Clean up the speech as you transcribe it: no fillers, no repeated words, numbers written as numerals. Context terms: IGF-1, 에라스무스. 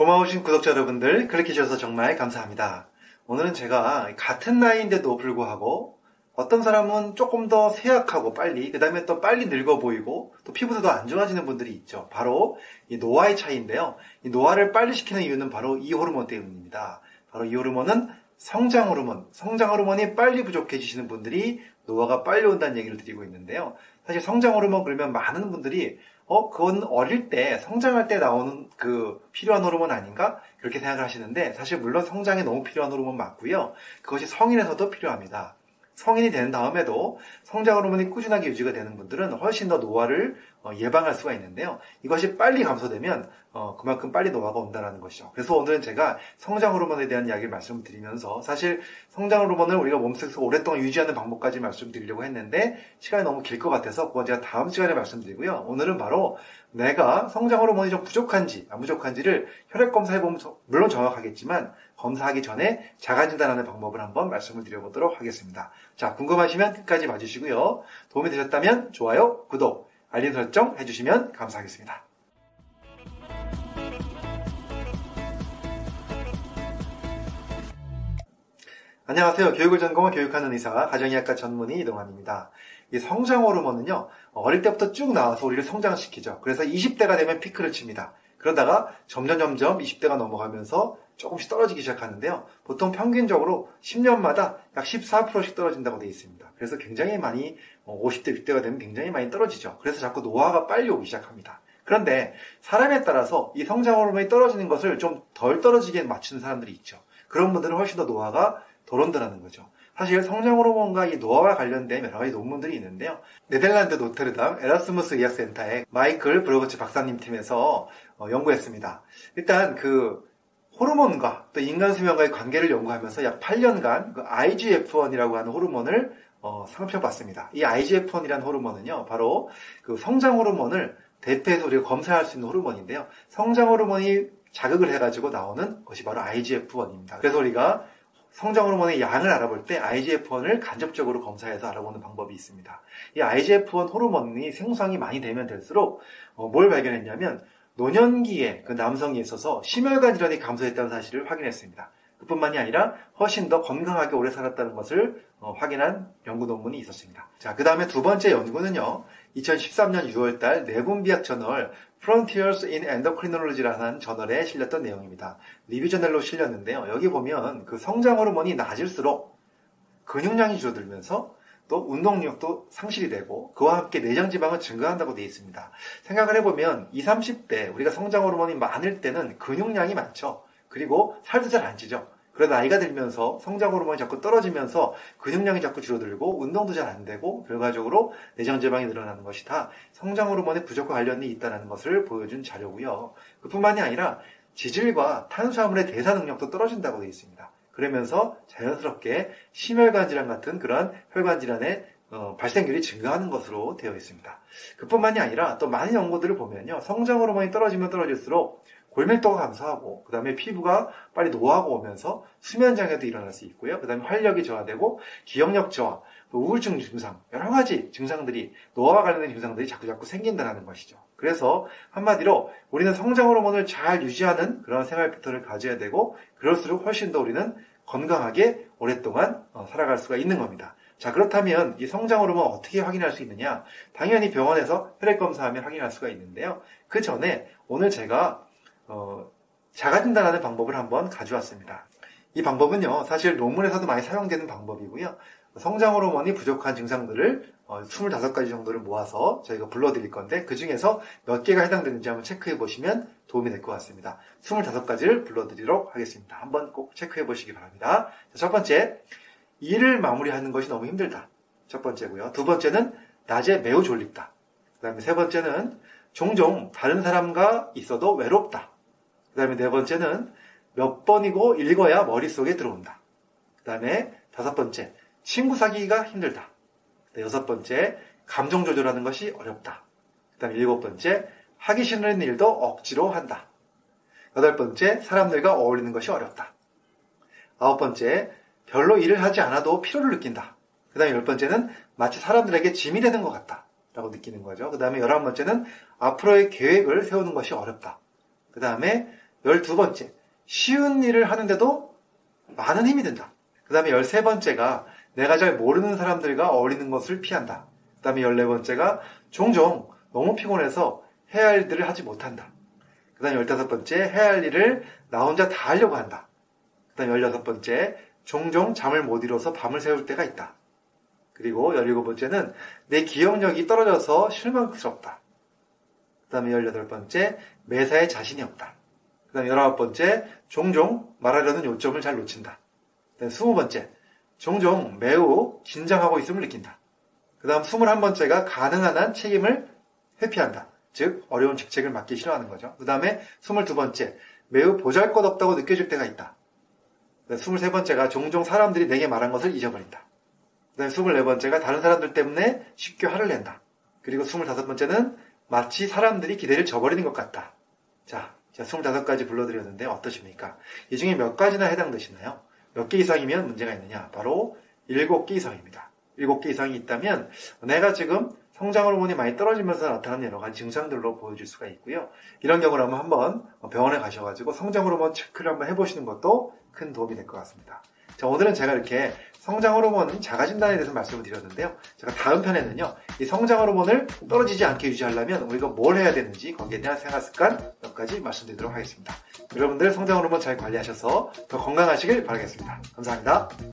고마우신 구독자 여러분들 클릭해주셔서 정말 감사합니다. 오늘은 제가 같은 나이인데도 불구하고 어떤 사람은 조금 더 쇠약하고 빨리, 그 다음에 또 빨리 늙어 보이고 또 피부도 더 안 좋아지는 분들이 있죠. 바로 이 노화의 차이인데요. 이 노화를 빨리 시키는 이유는 바로 이 호르몬 때문입니다. 바로 이 호르몬은 성장 호르몬이 빨리 부족해지시는 분들이 노화가 빨리 온다는 얘기를 드리고 있는데요. 사실 성장 호르몬 그러면 많은 분들이 그건 어릴 때 성장할 때 나오는 그 필요한 호르몬 아닌가? 그렇게 생각을 하시는데 사실 물론 성장에 너무 필요한 호르몬 맞고요. 그것이 성인에서도 필요합니다. 성인이 된 다음에도 성장 호르몬이 꾸준하게 유지가 되는 분들은 훨씬 더 노화를 예방할 수가 있는데요. 이것이 빨리 감소되면 그만큼 빨리 노화가 온다는 것이죠. 그래서 오늘은 제가 성장 호르몬에 대한 이야기를 말씀드리면서 사실 성장 호르몬을 우리가 몸속에서 오랫동안 유지하는 방법까지 말씀드리려고 했는데 시간이 너무 길 것 같아서 그건 제가 다음 시간에 말씀드리고요. 오늘은 바로 내가 성장 호르몬이 좀 부족한지 안 부족한지를 혈액 검사해보면 물론 정확하겠지만 검사하기 전에 자가진단하는 방법을 한번 말씀을 드려보도록 하겠습니다. 자, 궁금하시면 끝까지 봐주시고요. 도움이 되셨다면 좋아요, 구독, 알림 설정 해주시면 감사하겠습니다. 안녕하세요. 교육을 전공한 교육하는 의사, 가정의학과 전문의 이동환입니다. 이 성장 호르몬은요, 어릴 때부터 쭉 나와서 우리를 성장시키죠. 그래서 20대가 되면 피크를 칩니다. 그러다가 점점 20대가 넘어가면서 조금씩 떨어지기 시작하는데요. 보통 평균적으로 10년마다 약 14%씩 떨어진다고 되어 있습니다. 그래서 굉장히 많이 50대, 60대가 되면 굉장히 많이 떨어지죠. 그래서 자꾸 노화가 빨리 오기 시작합니다. 그런데 사람에 따라서 이 성장 호르몬이 떨어지는 것을 좀 덜 떨어지게 맞추는 사람들이 있죠. 그런 분들은 훨씬 더 노화가 덜 온다는 거죠. 사실 성장 호르몬과 이 노화와 관련된 여러 가지 논문들이 있는데요. 네덜란드 노트르담 에라스무스 의학센터의 마이클 브로거츠 박사님 팀에서 연구했습니다. 일단 그 호르몬과 또 인간 수명과의 관계를 연구하면서 약 8년간 그 IGF-1이라고 하는 호르몬을 살펴봤습니다. 이 IGF-1이라는 호르몬은요, 바로 그 성장 호르몬을 대표해서 우리가 검사할 수 있는 호르몬인데요. 성장 호르몬이 자극을 해가지고 나오는 것이 바로 IGF-1입니다. 그래서 우리가 성장 호르몬의 양을 알아볼 때 IGF-1을 간접적으로 검사해서 알아보는 방법이 있습니다. 이 IGF-1 호르몬이 생성이 많이 되면 될수록 뭘 발견했냐면 노년기에 그 남성에 있어서 심혈관 질환이 감소했다는 사실을 확인했습니다. 그뿐만이 아니라 훨씬 더 건강하게 오래 살았다는 것을 확인한 연구 논문이 있었습니다. 자, 그 다음에 두 번째 연구는요, 2013년 6월달 내분비학 저널 Frontiers in Endocrinology라는 저널에 실렸던 내용입니다. 리뷰 저널로 실렸는데요. 여기 보면 그 성장 호르몬이 낮을수록 근육량이 줄어들면서 또 운동력도 상실이 되고 그와 함께 내장지방은 증가한다고 되어 있습니다. 생각을 해보면 20, 30대 우리가 성장 호르몬이 많을 때는 근육량이 많죠. 그리고 살도 잘 안 찌죠. 그러다 나이가 들면서 성장 호르몬이 자꾸 떨어지면서 근육량이 자꾸 줄어들고 운동도 잘 안 되고 결과적으로 내장지방이 늘어나는 것이 다 성장 호르몬의 부족과 관련이 있다는 것을 보여준 자료고요. 그뿐만이 아니라 지질과 탄수화물의 대사 능력도 떨어진다고 되어 있습니다. 그러면서 자연스럽게 심혈관 질환 같은 그런 혈관 질환의 발생률이 증가하는 것으로 되어 있습니다. 그뿐만이 아니라 또 많은 연구들을 보면요, 성장 호르몬이 떨어지면 떨어질수록 골밀도가 감소하고 그 다음에 피부가 빨리 노화가 오면서 수면 장애도 일어날 수 있고요. 그 다음에 활력이 저하되고 기억력 저하, 우울증 증상, 여러 가지 증상들이 노화와 관련된 증상들이 자꾸 생긴다는 것이죠. 그래서 한마디로 우리는 성장 호르몬을 잘 유지하는 그런 생활 패턴을 가져야 되고 그럴수록 훨씬 더 우리는 건강하게 오랫동안 살아갈 수가 있는 겁니다. 자, 그렇다면 이 성장 호르몬 어떻게 확인할 수 있느냐? 당연히 병원에서 혈액 검사하면 확인할 수가 있는데요. 그 전에 오늘 제가 자가진단하는 방법을 한번 가져왔습니다. 이 방법은요, 사실 논문에서도 많이 사용되는 방법이고요. 성장 호르몬이 부족한 증상들을 25가지 정도를 모아서 저희가 불러드릴 건데 그 중에서 몇 개가 해당되는지 한번 체크해 보시면 도움이 될 것 같습니다. 25가지를 불러드리도록 하겠습니다. 한번 꼭 체크해 보시기 바랍니다. 자, 첫 번째, 일을 마무리하는 것이 너무 힘들다. 첫 번째고요. 두 번째는 낮에 매우 졸립다. 그 다음에 세 번째는 종종 다른 사람과 있어도 외롭다. 그 다음에 네 번째는 몇 번이고 읽어야 머릿속에 들어온다. 그 다음에 다섯 번째, 친구 사귀기가 힘들다. 여섯 번째, 감정 조절하는 것이 어렵다. 그 다음에 일곱 번째, 하기 싫은 일도 억지로 한다. 여덟 번째, 사람들과 어울리는 것이 어렵다. 아홉 번째, 별로 일을 하지 않아도 피로를 느낀다. 그 다음에 열 번째는 마치 사람들에게 짐이 되는 것 같다 라고 느끼는 거죠. 그 다음에 11번째는 앞으로의 계획을 세우는 것이 어렵다. 그 다음에 12번째, 쉬운 일을 하는데도 많은 힘이 든다. 그 다음에 13번째가 내가 잘 모르는 사람들과 어울리는 것을 피한다. 그 다음에 14번째가 종종 너무 피곤해서 해야 할 일을 하지 못한다. 그 다음에 15번째, 해야 할 일을 나 혼자 다 하려고 한다. 그 다음에 16번째, 종종 잠을 못 이뤄서 밤을 새울 때가 있다. 그리고 17번째는 내 기억력이 떨어져서 실망스럽다. 그 다음에 18번째, 매사에 자신이 없다. 그 다음에 19번째, 종종 말하려는 요점을 잘 놓친다. 그 다음에 20번째, 종종 매우 긴장하고 있음을 느낀다. 그 다음 21번째가 가능한 한 책임을 회피한다. 즉 어려운 직책을 맡기 싫어하는 거죠. 그 다음에 22번째, 매우 보잘것없다고 느껴질 때가 있다. 23번째가 종종 사람들이 내게 말한 것을 잊어버린다. 그 다음에 24번째가 다른 사람들 때문에 쉽게 화를 낸다. 그리고 25번째는 마치 사람들이 기대를 저버리는 것 같다. 자, 제가 25가지 불러드렸는데 어떠십니까? 이 중에 몇 가지나 해당되시나요? 몇 개 이상이면 문제가 있느냐? 바로 7개 이상입니다. 7개 이상이 있다면 내가 지금 성장 호르몬이 많이 떨어지면서 나타나는 여러 가지 증상들로 보여질 수가 있고요. 이런 경우라면 한번 병원에 가셔가지고 성장 호르몬 체크를 한번 해보시는 것도 큰 도움이 될 것 같습니다. 자, 오늘은 제가 이렇게 성장 호르몬 자가 진단에 대해서 말씀을 드렸는데요. 제가 다음 편에는요, 이 성장 호르몬을 떨어지지 않게 유지하려면 우리가 뭘 해야 되는지 거기에 대한 생활 습관 몇 가지 말씀드리도록 하겠습니다. 여러분들 성장 호르몬 잘 관리하셔서 더 건강하시길 바라겠습니다. 감사합니다.